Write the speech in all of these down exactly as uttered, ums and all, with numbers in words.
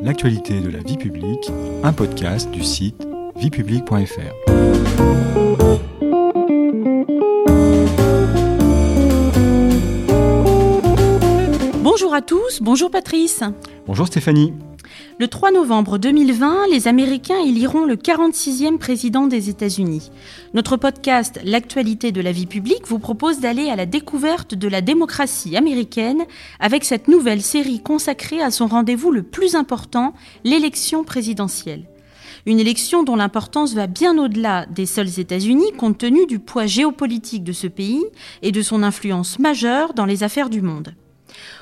l'actualité de la vie publique, un podcast du site vie publique point f r. Bonjour à tous, bonjour Patrice. Bonjour Stéphanie. Le trois novembre deux mille vingt, les Américains éliront le quarante-sixième président des États-Unis. Notre podcast « L'actualité de la vie publique » vous propose d'aller à la découverte de la démocratie américaine avec cette nouvelle série consacrée à son rendez-vous le plus important, l'élection présidentielle. Une élection dont l'importance va bien au-delà des seuls États-Unis compte tenu du poids géopolitique de ce pays et de son influence majeure dans les affaires du monde.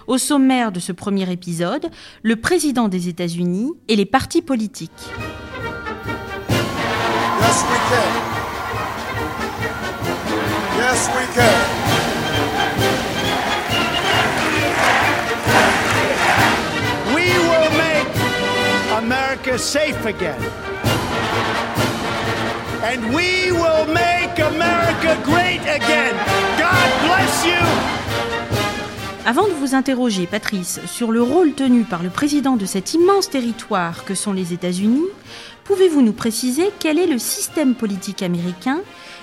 Au sommaire de ce premier épisode, le président des États-Unis et les partis politiques. Yes, we can. Yes, we can. We will make America safe again. And we will make America great again. God bless you. Avant de vous interroger, Patrice, sur le rôle tenu par le président de cet immense territoire que sont les États-Unis, pouvez-vous nous préciser quel est le système politique américain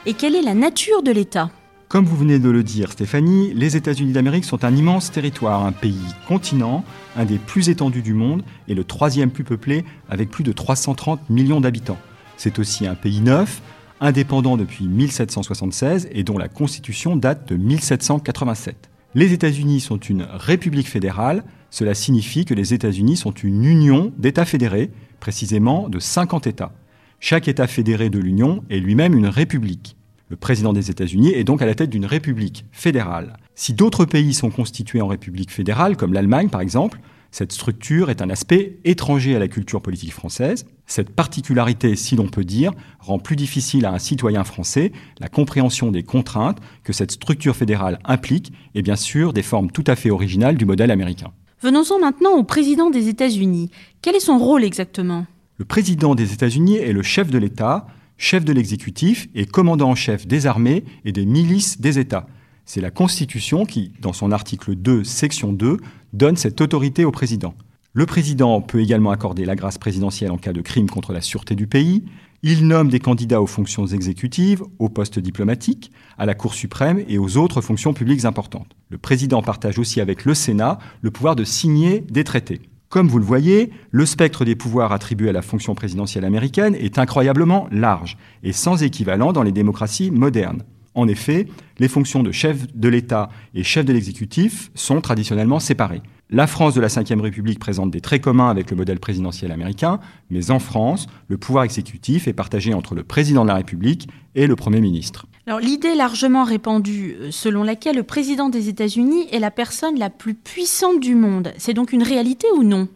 et quelle est la nature de l'État ? Comme vous venez de le dire, Stéphanie, les États-Unis d'Amérique sont un immense territoire, un pays-continent, un des plus étendus du monde et le troisième plus peuplé avec plus de trois cent trente millions d'habitants. C'est aussi un pays neuf, indépendant depuis mille sept cent soixante-seize et dont la Constitution date de mille sept cent quatre-vingt-sept. Les États-Unis sont une république fédérale, cela signifie que les États-Unis sont une union d'États fédérés, précisément de cinquante États. Chaque État fédéré de l'Union est lui-même une république. Le président des États-Unis est donc à la tête d'une république fédérale. Si d'autres pays sont constitués en république fédérale, comme l'Allemagne par exemple, cette structure est un aspect étranger à la culture politique française. Cette particularité, si l'on peut dire, rend plus difficile à un citoyen français la compréhension des contraintes que cette structure fédérale implique et bien sûr des formes tout à fait originales du modèle américain. Venons-en maintenant au président des États-Unis. Quel est son rôle exactement ? Le président des États-Unis est le chef de l'État, chef de l'exécutif et commandant en chef des armées et des milices des États. C'est la Constitution qui, dans son article deux, section deux, donne cette autorité au président. Le président peut également accorder la grâce présidentielle en cas de crime contre la sûreté du pays. Il nomme des candidats aux fonctions exécutives, aux postes diplomatiques, à la Cour suprême et aux autres fonctions publiques importantes. Le président partage aussi avec le Sénat le pouvoir de signer des traités. Comme vous le voyez, le spectre des pouvoirs attribués à la fonction présidentielle américaine est incroyablement large et sans équivalent dans les démocraties modernes. En effet, les fonctions de chef de l'État et chef de l'exécutif sont traditionnellement séparées. La France de la cinquième République présente des traits communs avec le modèle présidentiel américain, mais en France, le pouvoir exécutif est partagé entre le président de la République et le Premier ministre. Alors, l'idée largement répandue selon laquelle le président des États-Unis est la personne la plus puissante du monde, c'est donc une réalité ou non ?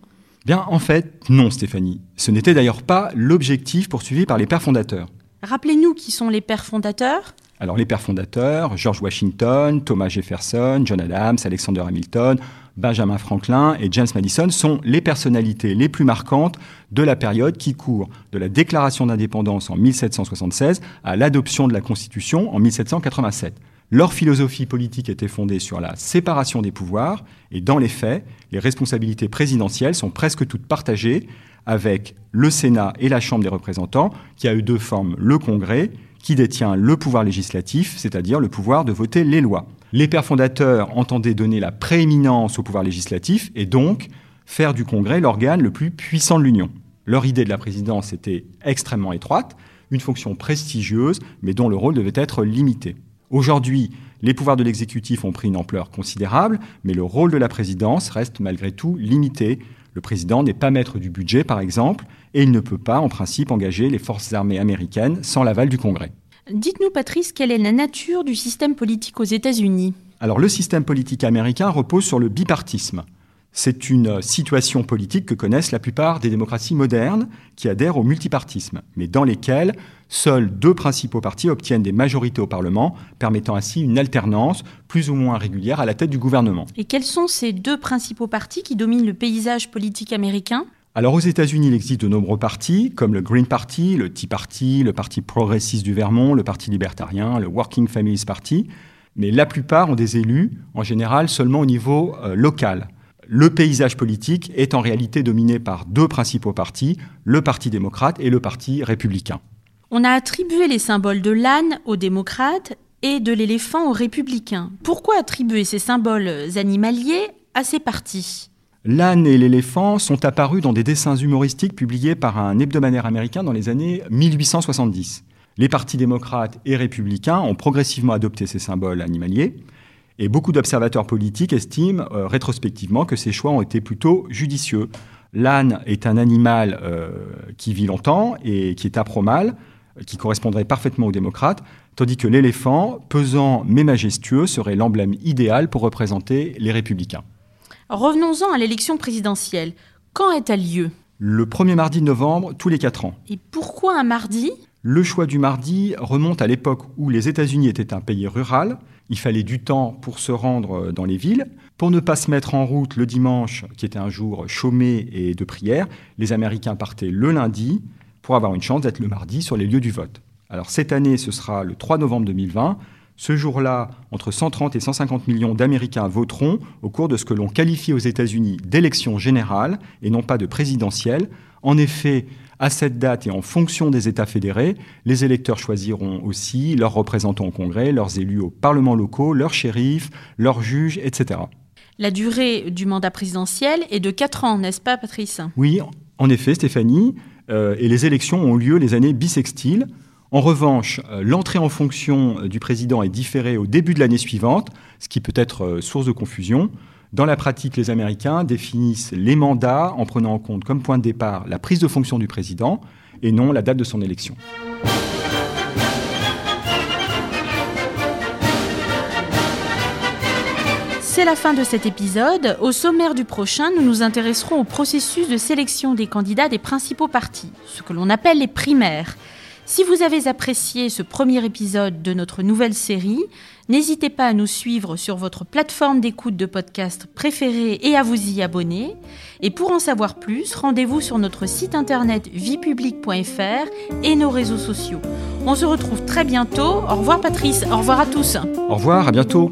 Bien, en fait, non, Stéphanie. Ce n'était d'ailleurs pas l'objectif poursuivi par les pères fondateurs. Rappelez-nous qui sont les pères fondateurs ? Alors les pères fondateurs, George Washington, Thomas Jefferson, John Adams, Alexander Hamilton, Benjamin Franklin et James Madison sont les personnalités les plus marquantes de la période qui court de la déclaration d'indépendance en mille sept cent soixante-seize à l'adoption de la Constitution en mille sept cent quatre-vingt-sept. Leur philosophie politique était fondée sur la séparation des pouvoirs et dans les faits, les responsabilités présidentielles sont presque toutes partagées avec le Sénat et la Chambre des représentants qui a eu deux formes, le Congrès, qui détient le pouvoir législatif, c'est-à-dire le pouvoir de voter les lois. Les pères fondateurs entendaient donner la prééminence au pouvoir législatif et donc faire du Congrès l'organe le plus puissant de l'Union. Leur idée de la présidence était extrêmement étroite, une fonction prestigieuse, mais dont le rôle devait être limité. Aujourd'hui, les pouvoirs de l'exécutif ont pris une ampleur considérable, mais le rôle de la présidence reste malgré tout limité. Le président n'est pas maître du budget, par exemple, et il ne peut pas, en principe, engager les forces armées américaines sans l'aval du Congrès. Dites-nous, Patrice, quelle est la nature du système politique aux États-Unis ? Alors, le système politique américain repose sur le bipartisme. C'est une situation politique que connaissent la plupart des démocraties modernes qui adhèrent au multipartisme, mais dans lesquelles seuls deux principaux partis obtiennent des majorités au Parlement, permettant ainsi une alternance plus ou moins régulière à la tête du gouvernement. Et quels sont ces deux principaux partis qui dominent le paysage politique américain ? Alors aux États-Unis, il existe de nombreux partis, comme le Green Party, le Tea Party, le Parti progressiste du Vermont, le Parti libertarien, le Working Families Party, mais la plupart ont des élus, en général seulement au niveau euh, local. le paysage politique est en réalité dominé par deux principaux partis, le Parti démocrate et le Parti républicain. On a attribué les symboles de l'âne aux démocrates et de l'éléphant aux républicains. Pourquoi attribuer ces symboles animaliers à ces partis ? L'âne et l'éléphant sont apparus dans des dessins humoristiques publiés par un hebdomadaire américain dans les années mille huit cent soixante-dix. Les partis démocrates et républicains ont progressivement adopté ces symboles animaliers, et beaucoup d'observateurs politiques estiment euh, rétrospectivement que ces choix ont été plutôt judicieux. L'âne est un animal euh, qui vit longtemps et qui est apromale, qui correspondrait parfaitement aux démocrates, tandis que l'éléphant, pesant mais majestueux, serait l'emblème idéal pour représenter les républicains. Revenons-en à l'élection présidentielle. Quand est-elle lieu ? Le premier mardi de novembre, tous les quatre ans. Et pourquoi un mardi ? Le choix du mardi remonte à l'époque où les États-Unis étaient un pays rural. Il fallait du temps pour se rendre dans les villes. Pour ne pas se mettre en route le dimanche, qui était un jour chômé et de prière, les Américains partaient le lundi pour avoir une chance d'être le mardi sur les lieux du vote. Alors cette année, ce sera le trois novembre deux mille vingt. Ce jour-là, entre cent trente et cent cinquante millions d'Américains voteront au cours de ce que l'on qualifie aux États-Unis d'élection générale et non pas de présidentielle. En effet, à cette date et en fonction des États fédérés, les électeurs choisiront aussi leurs représentants au Congrès, leurs élus aux parlements locaux, leurs shérifs, leurs juges, et cetera. La durée du mandat présidentiel est de quatre ans, n'est-ce pas, Patrice ? Oui, en effet, Stéphanie. Euh, et les élections ont lieu les années bissextiles. En revanche, euh, l'entrée en fonction du président est différée au début de l'année suivante, ce qui peut être euh, source de confusion. Dans la pratique, les Américains définissent les mandats en prenant en compte comme point de départ la prise de fonction du président et non la date de son élection. C'est la fin de cet épisode. Au sommaire du prochain, nous nous intéresserons au processus de sélection des candidats des principaux partis, ce que l'on appelle les primaires. Si vous avez apprécié ce premier épisode de notre nouvelle série, n'hésitez pas à nous suivre sur votre plateforme d'écoute de podcast préférée et à vous y abonner. Et pour en savoir plus, rendez-vous sur notre site internet vie publique point f r et nos réseaux sociaux. On se retrouve très bientôt. Au revoir Patrice, au revoir à tous. Au revoir, à bientôt.